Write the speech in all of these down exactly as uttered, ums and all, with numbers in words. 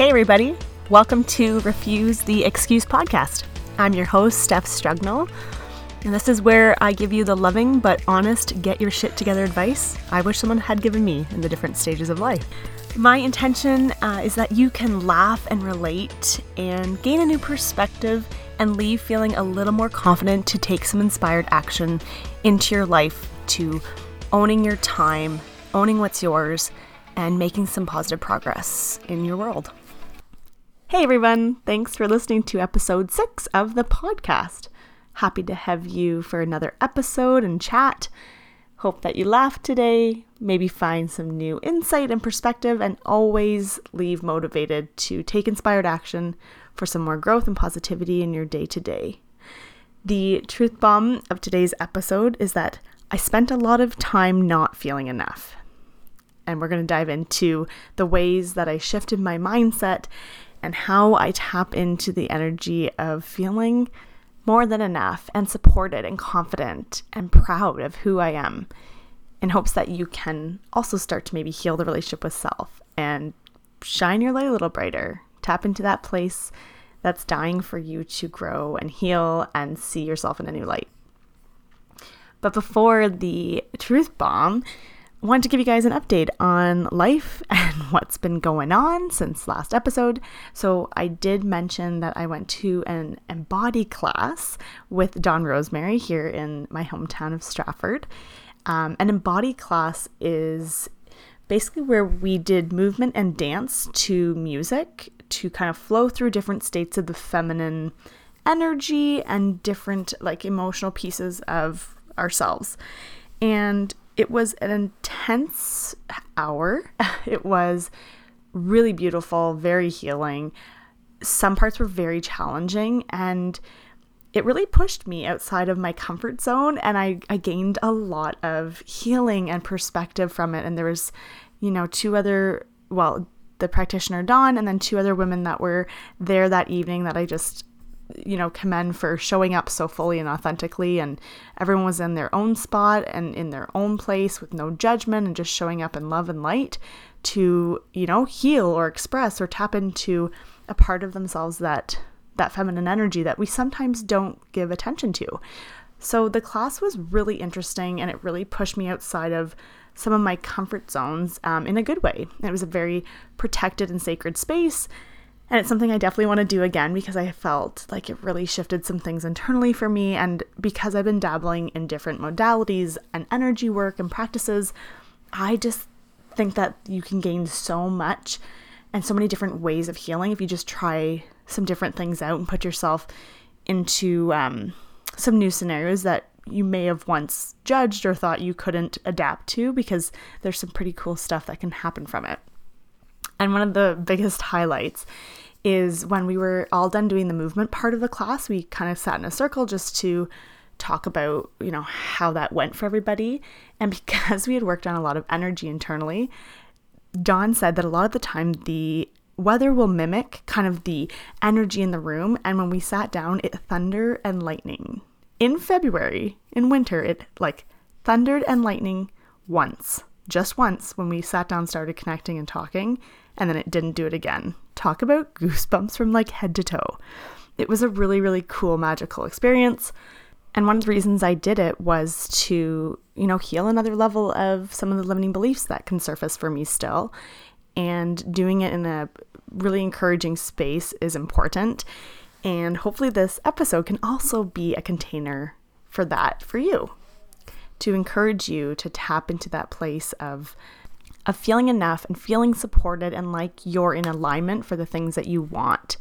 Hey everybody, welcome to Refuse the Excuse podcast. I'm your host, Steph Strugnell, and this is where I give you the loving but honest get your shit together advice I wish someone had given me in the different stages of life. My intention uh, is that you can laugh and relate and gain a new perspective and leave feeling a little more confident to take some inspired action into your life to owning your time, owning what's yours, and making some positive progress in your world. Hey everyone, thanks for listening to episode six of the podcast. Happy to have you for another episode and chat. Hope that you laughed today, maybe find some new insight and perspective, and always leave motivated to take inspired action for some more growth and positivity in your day-to-day. The truth bomb of today's episode is that I spent a lot of time not feeling enough. And we're going to dive into the ways that I shifted my mindset and how I tap into the energy of feeling more than enough and supported and confident and proud of who I am, in hopes that you can also start to maybe heal the relationship with self and shine your light a little brighter. Tap into that place that's dying for you to grow and heal and see yourself in a new light. But before the truth bomb, I wanted to give you guys an update on life and what's been going on since last episode. So I did mention that I went to an embody class with Dawn Rosemary here in my hometown of Stratford. Um, an embody class is basically where we did movement and dance to music to kind of flow through different states of the feminine energy and different like emotional pieces of ourselves. And it was an intense hour. It was really beautiful, very healing. Some parts were very challenging, and it really pushed me outside of my comfort zone, and I, I gained a lot of healing and perspective from it. And there was, you know, two other, well, the practitioner Dawn and then two other women that were there that evening that I just, you know, commend for showing up so fully and authentically, and everyone was in their own spot and in their own place with no judgment and just showing up in love and light to, you know, heal or express or tap into a part of themselves, that that feminine energy that we sometimes don't give attention to. So the class was really interesting, and it really pushed me outside of some of my comfort zones um, in a good way. And it was a very protected and sacred space. And it's something I definitely want to do again, because I felt like it really shifted some things internally for me. And because I've been dabbling in different modalities and energy work and practices, I just think that you can gain so much and so many different ways of healing if you just try some different things out and put yourself into um, some new scenarios that you may have once judged or thought you couldn't adapt to, because there's some pretty cool stuff that can happen from it. And one of the biggest highlights is when we were all done doing the movement part of the class, we kind of sat in a circle just to talk about, you know, how that went for everybody. And because we had worked on a lot of energy internally, Dawn said that a lot of the time the weather will mimic kind of the energy in the room. And when we sat down, it thundered and lightning. In February, in winter, it like thundered and lightning once. Just once when we sat down, started connecting and talking, and then it didn't do it again. Talk about goosebumps from like head to toe. It was a really, really cool, magical experience. And one of the reasons I did it was to, you know, heal another level of some of the limiting beliefs that can surface for me still. And doing it in a really encouraging space is important. And hopefully this episode can also be a container for that for you, to encourage you to tap into that place of, of feeling enough and feeling supported and like you're in alignment for the things that you want,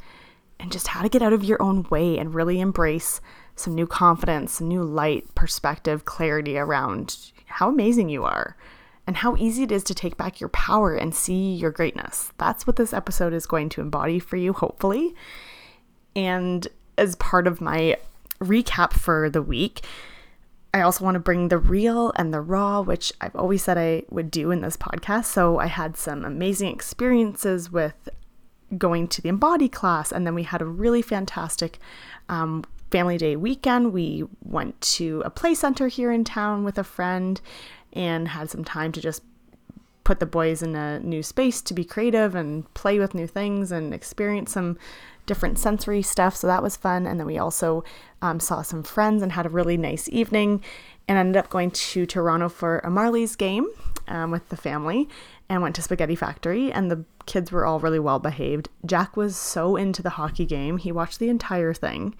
and just how to get out of your own way and really embrace some new confidence, some new light, perspective, clarity around how amazing you are and how easy it is to take back your power and see your greatness. That's what this episode is going to embody for you, hopefully. And as part of my recap for the week, I also want to bring the real and the raw, which I've always said I would do in this podcast. So I had some amazing experiences with going to the Embody class, and then we had a really fantastic um, family day weekend. We went to a play center here in town with a friend and had some time to just put the boys in a new space to be creative and play with new things and experience some different sensory stuff. So that was fun. And then we also um, saw some friends and had a really nice evening, and ended up going to Toronto for a Marlies game um, with the family, and went to Spaghetti Factory, and the kids were all really well behaved. Jack was so into the hockey game. He watched the entire thing,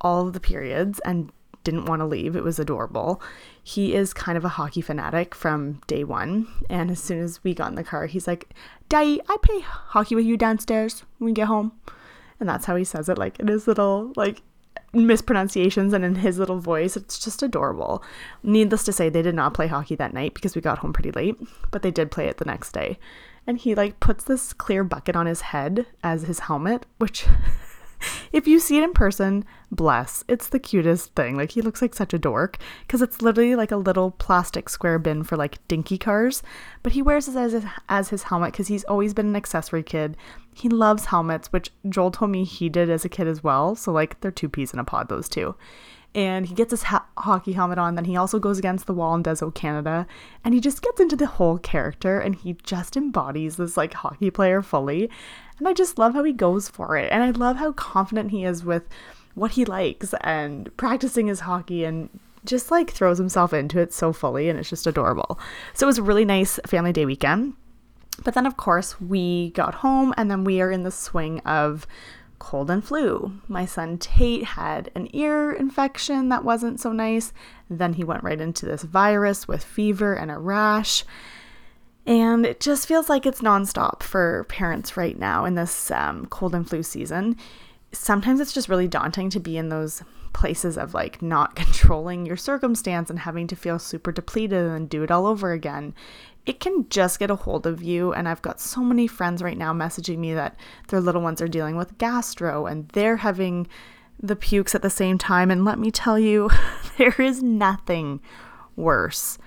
all of the periods, and didn't want to leave. It was adorable. He is kind of a hockey fanatic from day one, and as soon as we got in the car, he's like, "Daddy, I play hockey with you downstairs when we get home." And that's how he says it, like in his little like mispronunciations and in his little voice. It's just adorable. Needless to say, they did not play hockey that night because we got home pretty late, but they did play it the next day. And he like puts this clear bucket on his head as his helmet, which if you see it in person, bless. It's the cutest thing. Like, he looks like such a dork because it's literally like a little plastic square bin for like dinky cars. But he wears this as his, as his helmet because he's always been an accessory kid. He loves helmets, which Joel told me he did as a kid as well. So like, they're two peas in a pod, those two. And he gets his ha- hockey helmet on. Then he also goes against the wall and does "O Canada." And he just gets into the whole character, and he just embodies this like hockey player fully. And I just love how he goes for it. And I love how confident he is with what he likes and practicing his hockey, and just like throws himself into it so fully. And it's just adorable. So it was a really nice family day weekend. But then, of course, we got home, and then we are in the swing of cold and flu. My son Tate had an ear infection that wasn't so nice. Then he went right into this virus with fever and a rash. And it just feels like it's nonstop for parents right now in this um, cold and flu season. Sometimes it's just really daunting to be in those places of like not controlling your circumstance and having to feel super depleted and do it all over again. It can just get a hold of you. And I've got so many friends right now messaging me that their little ones are dealing with gastro and they're having the pukes at the same time. And let me tell you, there is nothing worse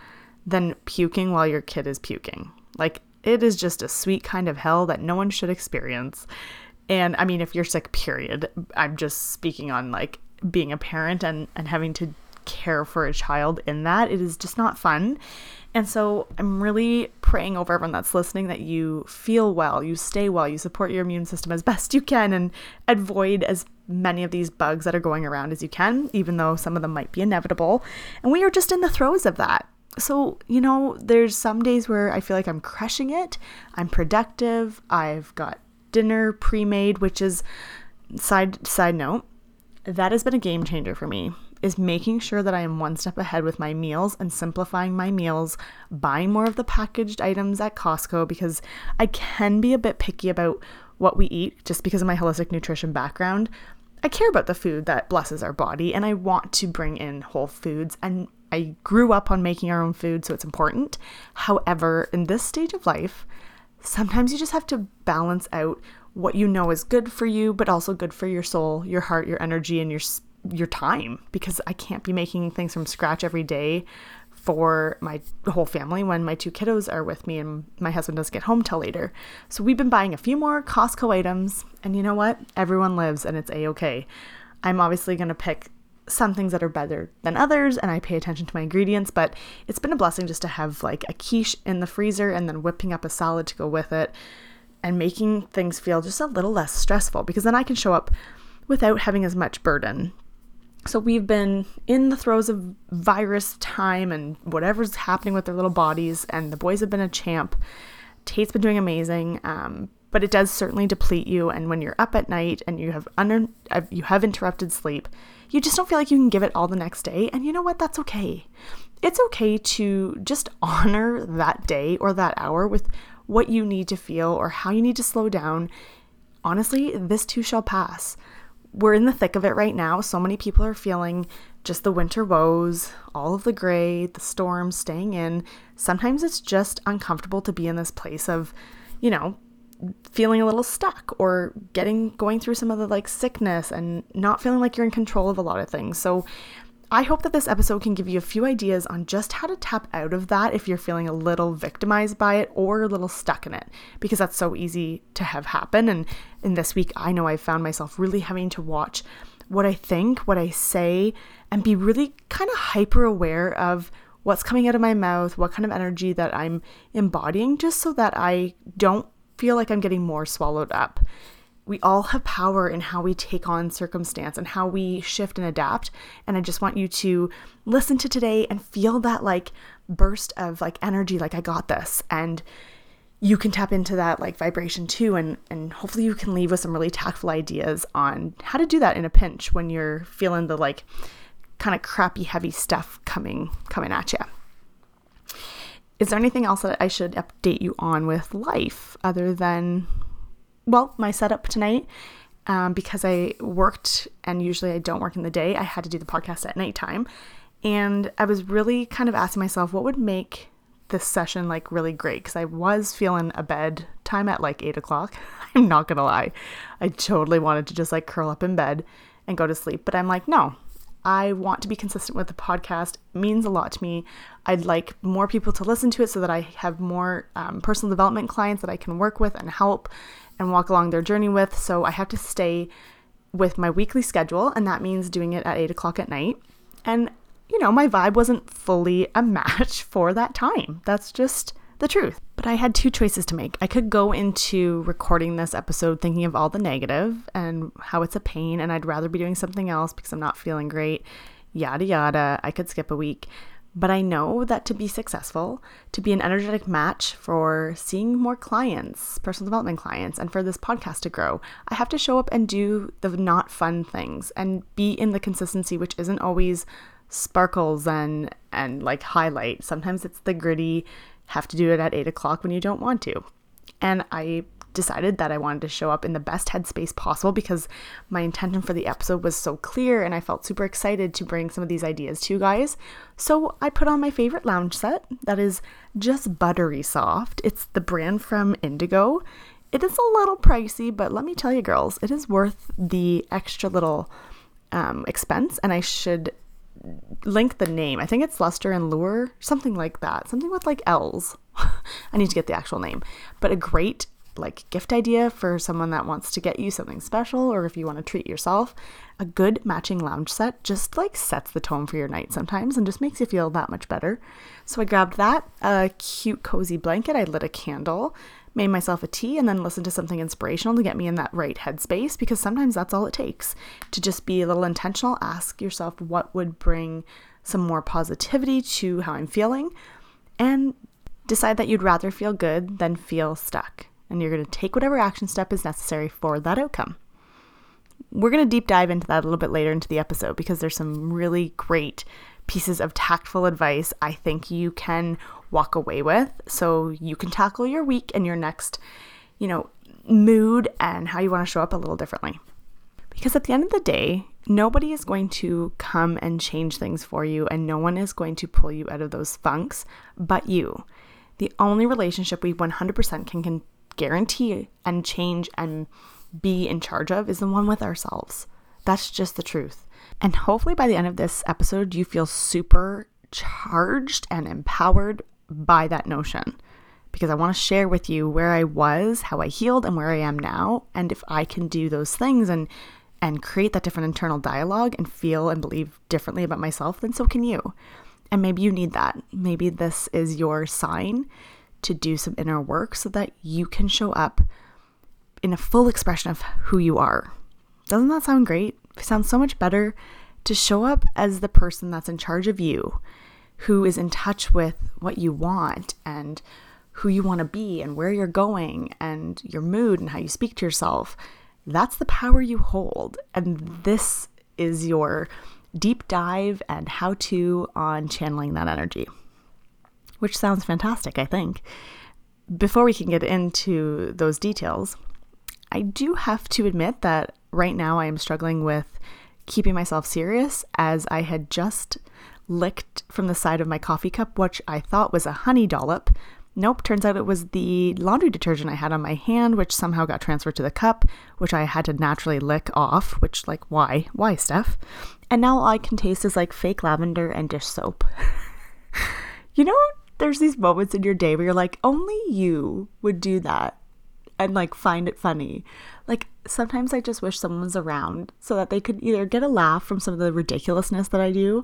than puking while your kid is puking. Like, it is just a sweet kind of hell that no one should experience. And I mean, if you're sick, period, I'm just speaking on like being a parent and, and having to care for a child in that. It is just not fun. And so I'm really praying over everyone that's listening that you feel well, you stay well, you support your immune system as best you can, and avoid as many of these bugs that are going around as you can, even though some of them might be inevitable. And we are just in the throes of that. So, you know, there's some days where I feel like I'm crushing it. I'm productive. I've got dinner pre-made, which is, side side note, that has been a game changer for me, is making sure that I am one step ahead with my meals and simplifying my meals, buying more of the packaged items at Costco, because I can be a bit picky about what we eat just because of my holistic nutrition background. I care about the food that blesses our body, and I want to bring in whole foods, and I grew up on making our own food, so it's important. However, in this stage of life, sometimes you just have to balance out what you know is good for you, but also good for your soul, your heart, your energy, and your your time, because I can't be making things from scratch every day for my whole family when my two kiddos are with me and my husband doesn't get home till later. So we've been buying a few more Costco items, and you know what? Everyone lives, and it's a-okay. I'm obviously going to pick some things that are better than others, and I pay attention to my ingredients, but it's been a blessing just to have like a quiche in the freezer and then whipping up a salad to go with it, and making things feel just a little less stressful, because then I can show up without having as much burden. So we've been in the throes of virus time and whatever's happening with their little bodies, and the boys have been a champ. Tate's been doing amazing, um, but it does certainly deplete you, and when you're up at night and you have under you have interrupted sleep, you just don't feel like you can give it all the next day. And you know what? That's okay. It's okay to just honor that day or that hour with what you need to feel or how you need to slow down. Honestly, this too shall pass. We're in the thick of it right now. So many people are feeling just the winter woes, all of the gray, the storms, staying in. Sometimes it's just uncomfortable to be in this place of, you know, feeling a little stuck or getting going through some of the like sickness and not feeling like you're in control of a lot of things. So I hope that this episode can give you a few ideas on just how to tap out of that if you're feeling a little victimized by it or a little stuck in it, because that's so easy to have happen. And in this week, I know I found myself really having to watch what I think, what I say, and be really kind of hyper aware of what's coming out of my mouth, what kind of energy that I'm embodying, just so that I don't feel like I'm getting more swallowed up. We all have power in how we take on circumstance and how we shift and adapt. And I just want you to listen to today and feel that like burst of like energy, like I got this. And you can tap into that like vibration too. And, and hopefully you can leave with some really tactful ideas on how to do that in a pinch when you're feeling the like kind of crappy, heavy stuff coming, coming at you. Is there anything else that I should update you on with life other than... well, my setup tonight, um, because I worked, and usually I don't work in the day, I had to do the podcast at nighttime, and I was really kind of asking myself what would make this session like really great, because I was feeling a bed time at like eight o'clock. I'm not gonna lie, I totally wanted to just like curl up in bed and go to sleep, but I'm like, no, I want to be consistent with the podcast. It means a lot to me. I'd like more people to listen to it so that I have more um, personal development clients that I can work with and help and walk along their journey with. So I have to stay with my weekly schedule, and that means doing it at eight o'clock at night. And, you know, my vibe wasn't fully a match for that time. That's just the truth. But I had two choices to make. I could go into recording this episode thinking of all the negative and how it's a pain and I'd rather be doing something else because I'm not feeling great, yada, yada. I could skip a week. But I know that to be successful, to be an energetic match for seeing more clients, personal development clients, and for this podcast to grow, I have to show up and do the not fun things and be in the consistency, which isn't always sparkles and, and like highlight. Sometimes it's the gritty, have to do it at eight o'clock when you don't want to. And I decided that I wanted to show up in the best headspace possible because my intention for the episode was so clear, and I felt super excited to bring some of these ideas to you guys. So I put on my favorite lounge set that is just buttery soft. It's the brand from Indigo. It is a little pricey, but let me tell you girls, it is worth the extra little um, expense, and I should link the name. I think it's Luster and Lure, something like that, something with like L's. I need to get the actual name, but a great like gift idea for someone that wants to get you something special, or if you want to treat yourself. A good matching lounge set just like sets the tone for your night sometimes and just makes you feel that much better. So I grabbed that, a cute cozy blanket, I lit a candle, made myself a tea, and then listened to something inspirational to get me in that right headspace, because sometimes that's all it takes to just be a little intentional. Ask yourself what would bring some more positivity to how I'm feeling, and decide that you'd rather feel good than feel stuck. And you're going to take whatever action step is necessary for that outcome. We're going to deep dive into that a little bit later into the episode, because there's some really great pieces of tactful advice I think you can walk away with, so you can tackle your week and your next, you know, mood and how you want to show up a little differently. Because at the end of the day, nobody is going to come and change things for you, and no one is going to pull you out of those funks but you. The only relationship we one hundred percent can continue guarantee and change and be in charge of is the one with ourselves. That's just the truth. And hopefully by the end of this episode, you feel super charged and empowered by that notion, because I want to share with you where I was, how I healed, and where I am now. And if I can do those things and and create that different internal dialogue and feel and believe differently about myself, then so can you. And maybe you need that. Maybe this is your sign to do some inner work so that you can show up in a full expression of who you are. Doesn't that sound great? It sounds so much better to show up as the person that's in charge of you, who is in touch with what you want and who you want to be and where you're going and your mood and how you speak to yourself. That's the power you hold. And this is your deep dive and how-to on channeling that energy. Which sounds fantastic, I think. Before we can get into those details, I do have to admit that right now I am struggling with keeping myself serious, as I had just licked from the side of my coffee cup, which I thought was a honey dollop. Nope, turns out it was the laundry detergent I had on my hand, which somehow got transferred to the cup, which I had to naturally lick off, which like, why? Why, Steph? And now all I can taste is like fake lavender and dish soap. You know, there's these moments in your day where you're like, only you would do that and like find it funny. Like sometimes I just wish someone was around so that they could either get a laugh from some of the ridiculousness that I do,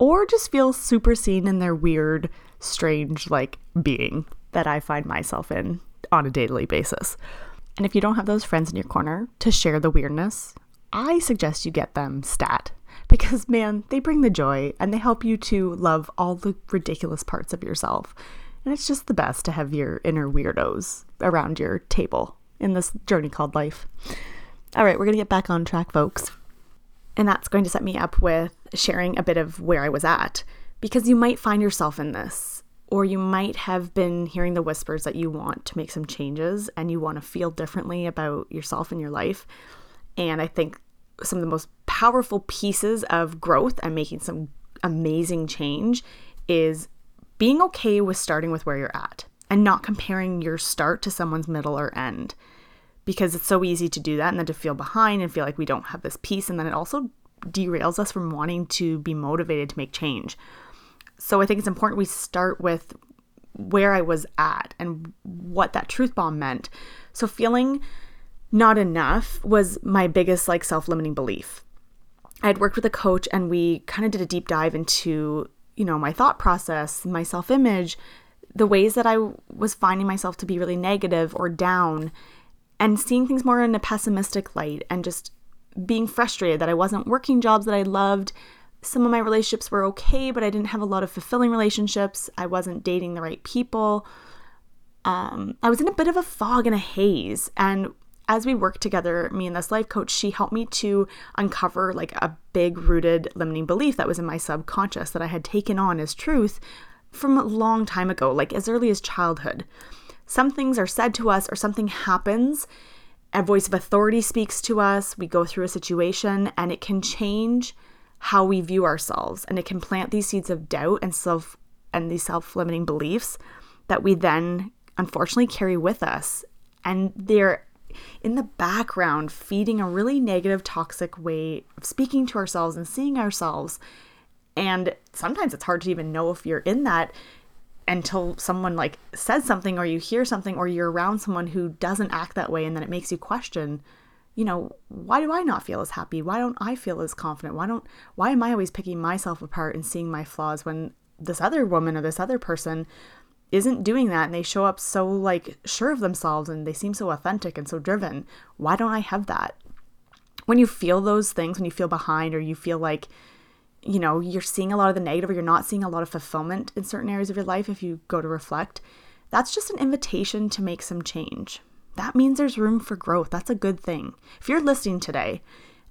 or just feel super seen in their weird, strange, like, being that I find myself in on a daily basis. And if you don't have those friends in your corner to share the weirdness, I suggest you get them stat. Because, man, they bring the joy and they help you to love all the ridiculous parts of yourself. And it's just the best to have your inner weirdos around your table in this journey called life. All right, we're going to get back on track, folks. And that's going to set me up with sharing a bit of where I was at. Because you might find yourself in this. Or you might have been hearing the whispers that you want to make some changes and you want to feel differently about yourself and your life. And I think some of the most powerful pieces of growth and making some amazing change is being okay with starting with where you're at and not comparing your start to someone's middle or end, because it's so easy to do that and then to feel behind and feel like we don't have this piece, and then it also derails us from wanting to be motivated to make change. So I think it's important we start with where I was at and what that truth bomb meant. So feeling not enough was my biggest like self-limiting belief. I had worked with a coach and we kind of did a deep dive into, you know, my thought process, my self-image, the ways that I was finding myself to be really negative or down and seeing things more in a pessimistic light and just being frustrated that I wasn't working jobs that I loved. Some of my relationships were okay, but I didn't have a lot of fulfilling relationships. I wasn't dating the right people. Um, I was in a bit of a fog and a haze. And as we worked together, me and this life coach, she helped me to uncover like a big rooted limiting belief that was in my subconscious that I had taken on as truth from a long time ago, like as early as childhood. Some things are said to us or something happens. A voice of authority speaks to us. We go through a situation and it can change how we view ourselves, and it can plant these seeds of doubt and self and these self-limiting beliefs that we then unfortunately carry with us, and they're in the background feeding a really negative, toxic way of speaking to ourselves and seeing ourselves. And sometimes it's hard to even know if you're in that until someone like says something or you hear something or you're around someone who doesn't act that way, and then it makes you question, you know, why do I not feel as happy? Why don't I feel as confident? Why don't, why am I always picking myself apart and seeing my flaws when this other woman or this other person isn't doing that and they show up so like sure of themselves and they seem so authentic and so driven? Why don't I have that? When you feel those things, when you feel behind or you feel like, you know, you're seeing a lot of the negative or you're not seeing a lot of fulfillment in certain areas of your life, if you go to reflect, that's just an invitation to make some change. That means there's room for growth. That's a good thing. If you're listening today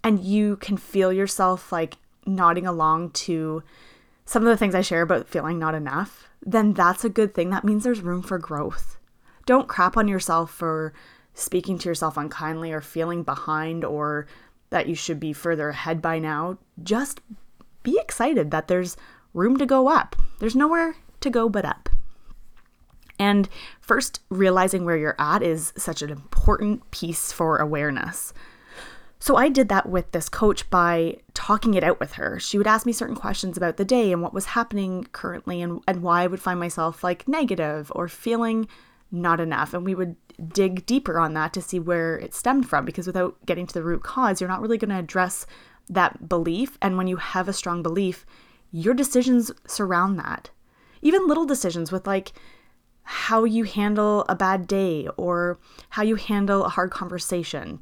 and you can feel yourself like nodding along to some of the things I share about feeling not enough, then that's a good thing. That means there's room for growth. Don't crap on yourself for speaking to yourself unkindly or feeling behind or that you should be further ahead by now. Just be excited that there's room to go up. There's nowhere to go but up. And first, realizing where you're at is such an important piece for awareness. So I did that with this coach by talking it out with her. She would ask me certain questions about the day and what was happening currently and, and why I would find myself like negative or feeling not enough. And we would dig deeper on that to see where it stemmed from, because without getting to the root cause, you're not really going to address that belief. And when you have a strong belief, your decisions surround that. Even little decisions with like how you handle a bad day or how you handle a hard conversation,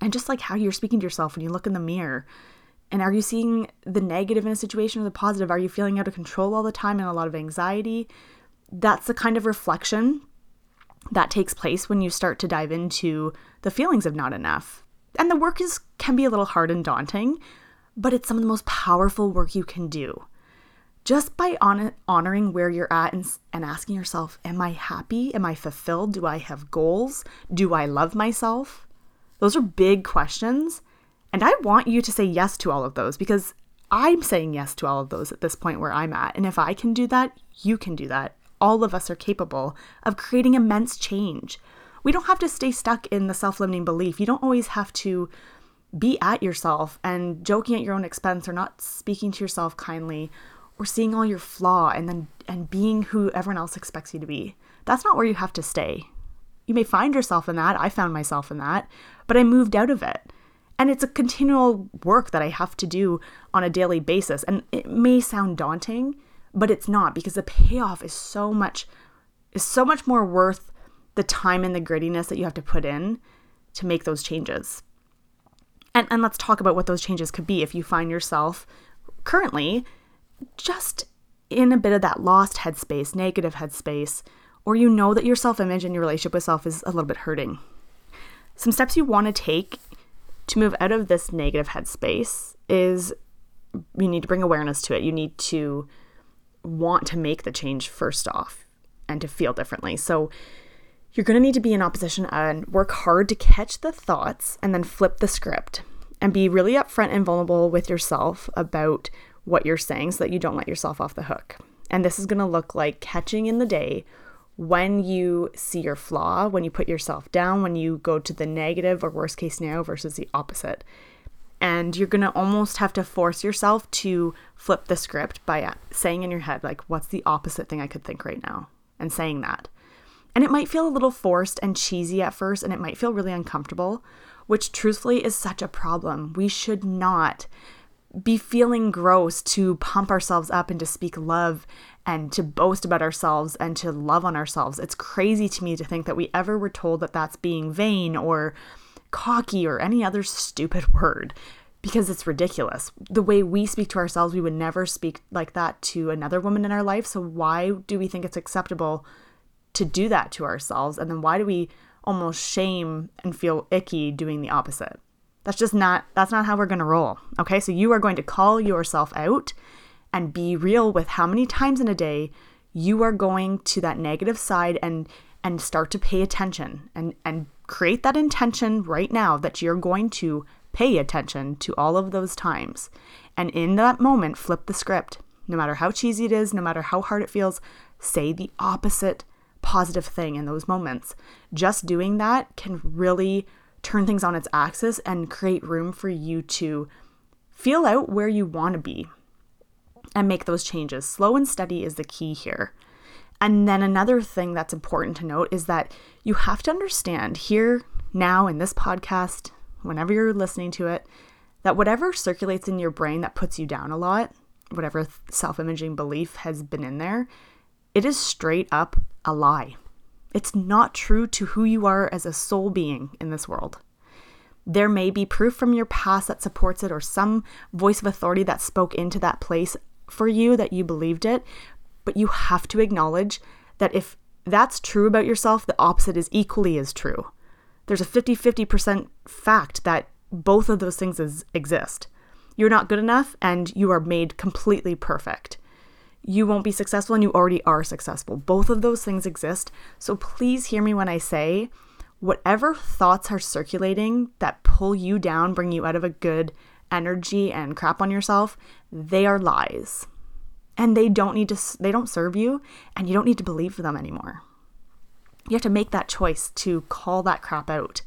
and just like how you're speaking to yourself when you look in the mirror, and are you seeing the negative in a situation or the positive? Are you feeling out of control all the time and a lot of anxiety? That's the kind of reflection that takes place when you start to dive into the feelings of not enough. And the work is can be a little hard and daunting, but it's some of the most powerful work you can do. Just by honor- honoring where you're at and, and asking yourself, am I happy? Am I fulfilled? Do I have goals? Do I love myself? Those are big questions. And I want you to say yes to all of those, because I'm saying yes to all of those at this point where I'm at. And if I can do that, you can do that. All of us are capable of creating immense change. We don't have to stay stuck in the self-limiting belief. You don't always have to be at yourself and joking at your own expense or not speaking to yourself kindly, or seeing all your flaw and then and being who everyone else expects you to be. That's not where you have to stay. You may find yourself in that. I found myself in that, but I moved out of it. And it's a continual work that I have to do on a daily basis. And it may sound daunting, but it's not, because the payoff is so much is so much more worth the time and the grittiness that you have to put in to make those changes. And and let's talk about what those changes could be if you find yourself currently just in a bit of that lost headspace, negative headspace, or you know that your self-image and your relationship with self is a little bit hurting. Some steps you want to take to move out of this negative headspace is you need to bring awareness to it. You need to want to make the change first off and to feel differently. So you're going to need to be in opposition and work hard to catch the thoughts and then flip the script and be really upfront and vulnerable with yourself about what you're saying so that you don't let yourself off the hook. And this is going to look like catching in the day when you see your flaw, when you put yourself down, when you go to the negative or worst case scenario versus the opposite. And you're going to almost have to force yourself to flip the script by saying in your head, like, what's the opposite thing I could think right now? And saying that. And it might feel a little forced and cheesy at first, and it might feel really uncomfortable, which truthfully is such a problem. We should not be feeling gross to pump ourselves up and to speak love and to boast about ourselves and to love on ourselves. It's crazy to me to think that we ever were told that that's being vain or cocky or any other stupid word, because it's ridiculous. The way we speak to ourselves, we would never speak like that to another woman in our life. So why do we think it's acceptable to do that to ourselves? And then why do we almost shame and feel icky doing the opposite? That's just not, that's not how we're going to roll. Okay, so you are going to call yourself out and be real with how many times in a day you are going to that negative side and and start to pay attention and, and create that intention right now that you're going to pay attention to all of those times. And in that moment, flip the script. No matter how cheesy it is, no matter how hard it feels, say the opposite positive thing in those moments. Just doing that can really turn things on its axis and create room for you to feel out where you want to be and make those changes. Slow and steady is the key here. And then another thing that's important to note is that you have to understand here, now, in this podcast, whenever you're listening to it, that whatever circulates in your brain that puts you down a lot, whatever self-imaging belief has been in there, it is straight up a lie. It's not true to who you are as a soul being in this world. There may be proof from your past that supports it, or some voice of authority that spoke into that place for you that you believed it, but you have to acknowledge that if that's true about yourself, the opposite is equally as true. There's a fifty-fifty percent fact that both of those things is, exist. You're not good enough, and you are made completely perfect. You won't be successful, and you already are successful. Both of those things exist. So please hear me when I say, whatever thoughts are circulating that pull you down, bring you out of a good energy and crap on yourself, they are lies. And they don't need to, they don't serve you, and you don't need to believe them anymore. You have to make that choice to call that crap out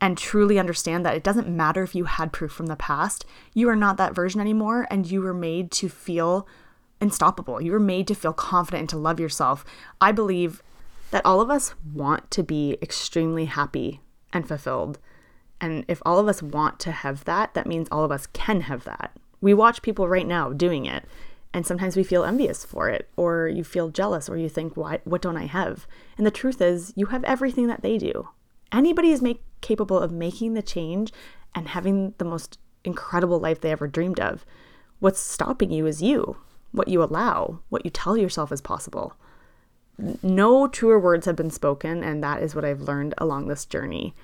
and truly understand that it doesn't matter if you had proof from the past. You are not that version anymore, and you were made to feel unstoppable. You were made to feel confident and to love yourself. I believe that all of us want to be extremely happy and fulfilled. And if all of us want to have that, that means all of us can have that. We watch people right now doing it, and sometimes we feel envious for it, or you feel jealous, or you think, why, what don't I have? And the truth is, you have everything that they do. Anybody is make, capable of making the change and having the most incredible life they ever dreamed of. What's stopping you is you. What you allow, what you tell yourself is possible. No truer words have been spoken, and that is what I've learned along this journey.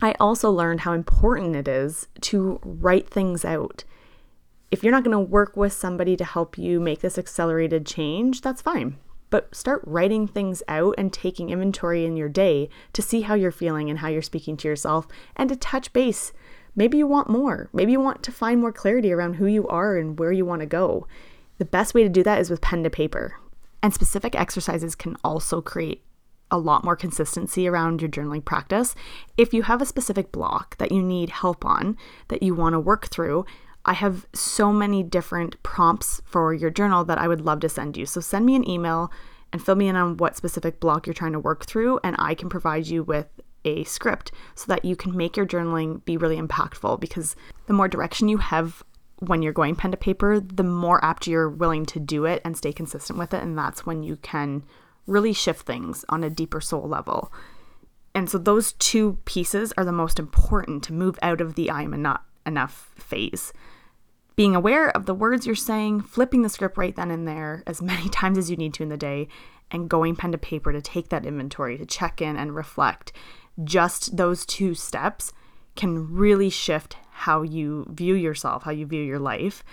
I also learned how important it is to write things out. If you're not going to work with somebody to help you make this accelerated change, that's fine. But start writing things out and taking inventory in your day to see how you're feeling and how you're speaking to yourself, and to touch base. Maybe you want more. Maybe you want to find more clarity around who you are and where you want to go. The best way to do that is with pen to paper. And specific exercises can also create a lot more consistency around your journaling practice. If you have a specific block that you need help on, that you want to work through, I have so many different prompts for your journal that I would love to send you. So send me an email and fill me in on what specific block you're trying to work through, and I can provide you with a script so that you can make your journaling be really impactful, because the more direction you have when you're going pen to paper, the more apt you're willing to do it and stay consistent with it. And that's when you can really shift things on a deeper soul level. And so those two pieces are the most important to move out of the I'm not enough phase. Being aware of the words you're saying, flipping the script right then and there as many times as you need to in the day, and going pen to paper to take that inventory, to check in and reflect. Just those two steps can really shift how you view yourself, how you view your life,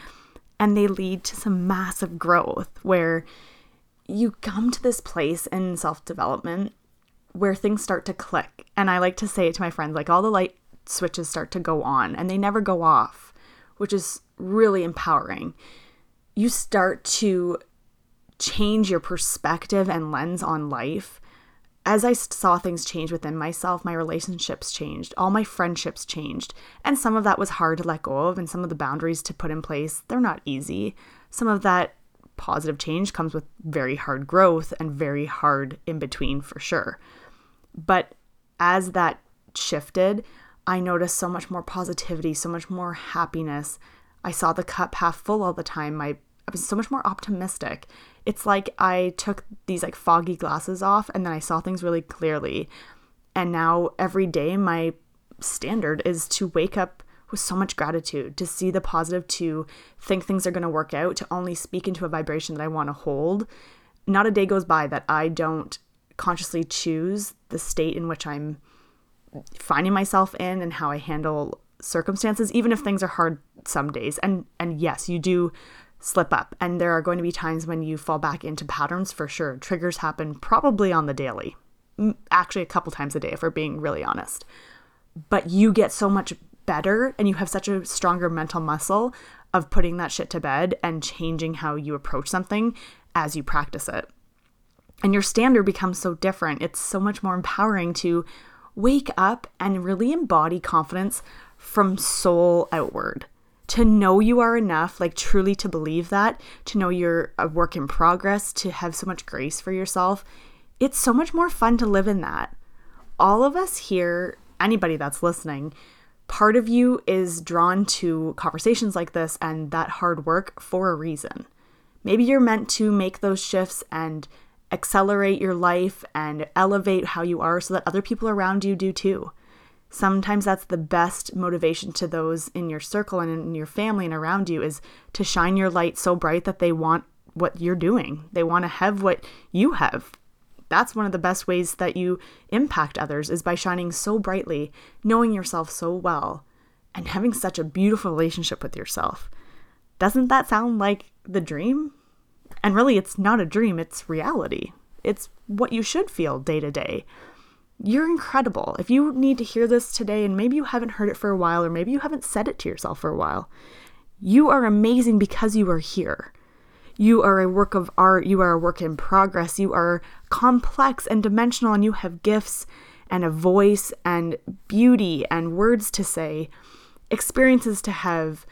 and they lead to some massive growth where you come to this place in self-development where things start to click. And I like to say it to my friends, like all the light switches start to go on and they never go off, which is really empowering. You start to change your perspective and lens on life. As I saw things change within myself, my relationships changed, all my friendships changed, and some of that was hard to let go of, and some of the boundaries to put in place, they're not easy. Some of that positive change comes with very hard growth and very hard in between for sure. But as that shifted, I noticed so much more positivity, so much more happiness. I saw the cup half full all the time. I, I was so much more optimistic. It's like I took these like foggy glasses off and then I saw things really clearly. And now every day my standard is to wake up with so much gratitude, to see the positive, to think things are going to work out, to only speak into a vibration that I want to hold. Not a day goes by that I don't consciously choose the state in which I'm finding myself in and how I handle circumstances, even if things are hard some days. And and yes, you do slip up, and there are going to be times when you fall back into patterns for sure. Triggers happen probably on the daily, actually a couple times a day if we're being really honest. But you get so much better and you have such a stronger mental muscle of putting that shit to bed and changing how you approach something as you practice it. And your standard becomes so different. It's so much more empowering to wake up and really embody confidence from soul outward. To know you are enough, like truly to believe that, to know you're a work in progress, to have so much grace for yourself, it's so much more fun to live in that. All of us here, anybody that's listening, part of you is drawn to conversations like this and that hard work for a reason. Maybe you're meant to make those shifts and accelerate your life and elevate how you are so that other people around you do too. Sometimes that's the best motivation to those in your circle and in your family and around you, is to shine your light so bright that they want what you're doing. They want to have what you have. That's one of the best ways that you impact others, is by shining so brightly, knowing yourself so well, and having such a beautiful relationship with yourself. Doesn't that sound like the dream? And really, it's not a dream, it's reality. It's what you should feel day to day. You're incredible. If you need to hear this today, and maybe you haven't heard it for a while, or maybe you haven't said it to yourself for a while, you are amazing because you are here. You are a work of art. You are a work in progress. You are complex and dimensional, and you have gifts and a voice and beauty and words to say, experiences to have,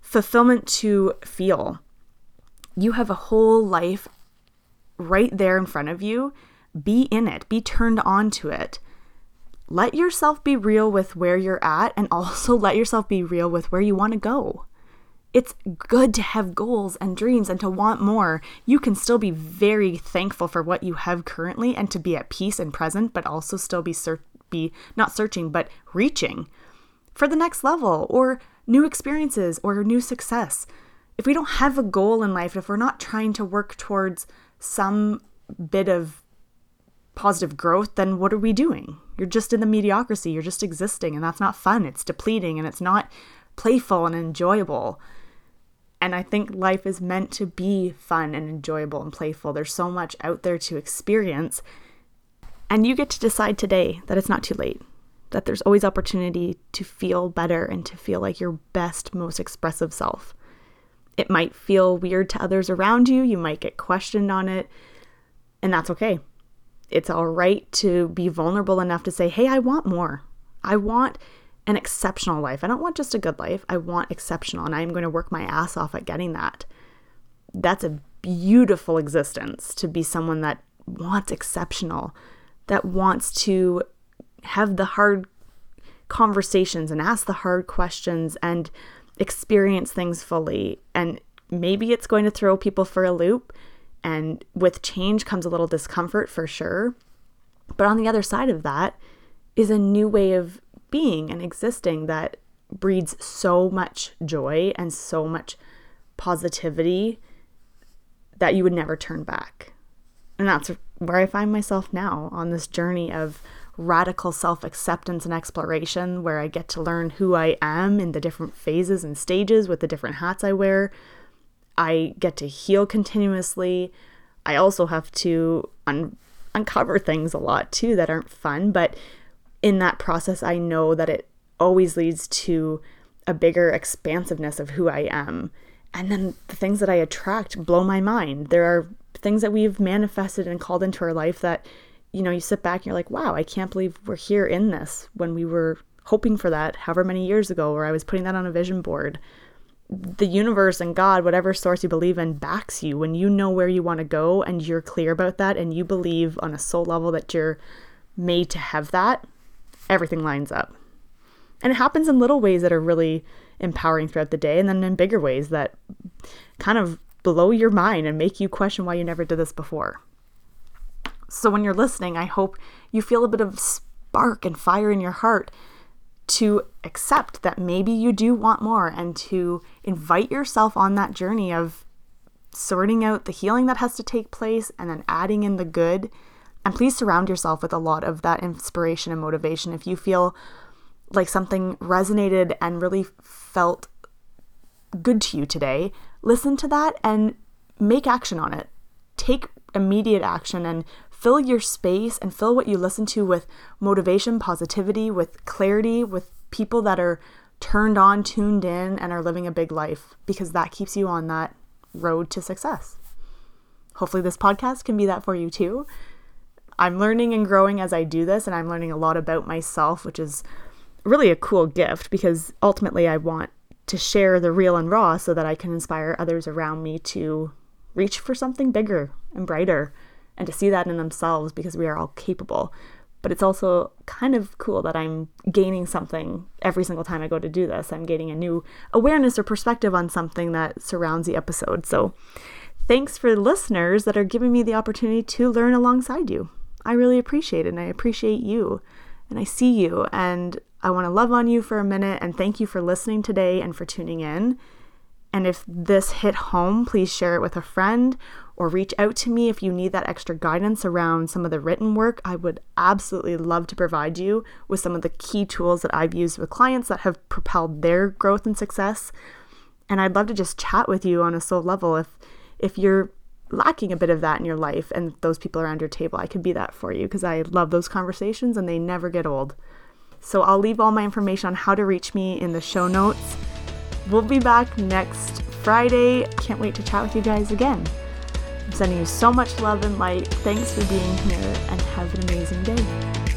fulfillment to feel. You have a whole life right there in front of you. Be in it. Be turned on to it. Let yourself be real with where you're at, and also let yourself be real with where you want to go. It's good to have goals and dreams and to want more. You can still be very thankful for what you have currently and to be at peace and present, but also still be, ser- be not searching, but reaching for the next level or new experiences or new success. If we don't have a goal in life, if we're not trying to work towards some bit of positive growth, then what are we doing? You're just in the mediocrity. You're just existing, and that's not fun. It's depleting, and it's not playful and enjoyable. And I think life is meant to be fun and enjoyable and playful. There's so much out there to experience, and you get to decide today that it's not too late, that there's always opportunity to feel better and to feel like your best, most expressive self. It might feel weird to others around you. You might get questioned on it, and that's okay. It's all right to be vulnerable enough to say, hey, I want more. I want an exceptional life. I don't want just a good life. I want exceptional, and I'm going to work my ass off at getting that. That's a beautiful existence, to be someone that wants exceptional, that wants to have the hard conversations and ask the hard questions and experience things fully. And maybe it's going to throw people for a loop. And with change comes a little discomfort for sure. But on the other side of that is a new way of being and existing that breeds so much joy and so much positivity that you would never turn back. And that's where I find myself now on this journey of radical self-acceptance and exploration, where I get to learn who I am in the different phases and stages with the different hats I wear. I get to heal continuously. I also have to un- uncover things a lot too that aren't fun, but in that process, I know that it always leads to a bigger expansiveness of who I am. And then the things that I attract blow my mind. There are things that we've manifested and called into our life that, you know, you sit back and you're like, wow, I can't believe we're here in this when we were hoping for that however many years ago, or I was putting that on a vision board. The universe and God, whatever source you believe in, backs you when you know where you want to go and you're clear about that and you believe on a soul level that you're made to have that. Everything lines up. And it happens in little ways that are really empowering throughout the day, and then in bigger ways that kind of blow your mind and make you question why you never did this before. So when you're listening, I hope you feel a bit of spark and fire in your heart to accept that maybe you do want more, and to invite yourself on that journey of sorting out the healing that has to take place and then adding in the good. And please surround yourself with a lot of that inspiration and motivation. If you feel like something resonated and really felt good to you today, listen to that and make action on it. Take immediate action and fill your space and fill what you listen to with motivation, positivity, with clarity, with people that are turned on, tuned in, and are living a big life, because that keeps you on that road to success. Hopefully this podcast can be that for you too. I'm learning and growing as I do this, and I'm learning a lot about myself, which is really a cool gift, because ultimately I want to share the real and raw so that I can inspire others around me to reach for something bigger and brighter and to see that in themselves, because we are all capable. But it's also kind of cool that I'm gaining something every single time I go to do this. I'm gaining a new awareness or perspective on something that surrounds the episode. So thanks for listeners that are giving me the opportunity to learn alongside you. I really appreciate it, and I appreciate you, and I see you, and I want to love on you for a minute and thank you for listening today and for tuning in. And if this hit home, please share it with a friend or reach out to me if you need that extra guidance around some of the written work. I would absolutely love to provide you with some of the key tools that I've used with clients that have propelled their growth and success. And I'd love to just chat with you on a soul level if if you're lacking a bit of that in your life and those people around your table. I could be that for you, because I love those conversations and they never get old. So I'll leave all my information on how to reach me in the show notes. We'll be back next Friday. Can't wait to chat with you guys again. I'm sending you so much love and light. Thanks for being here, and have an amazing day.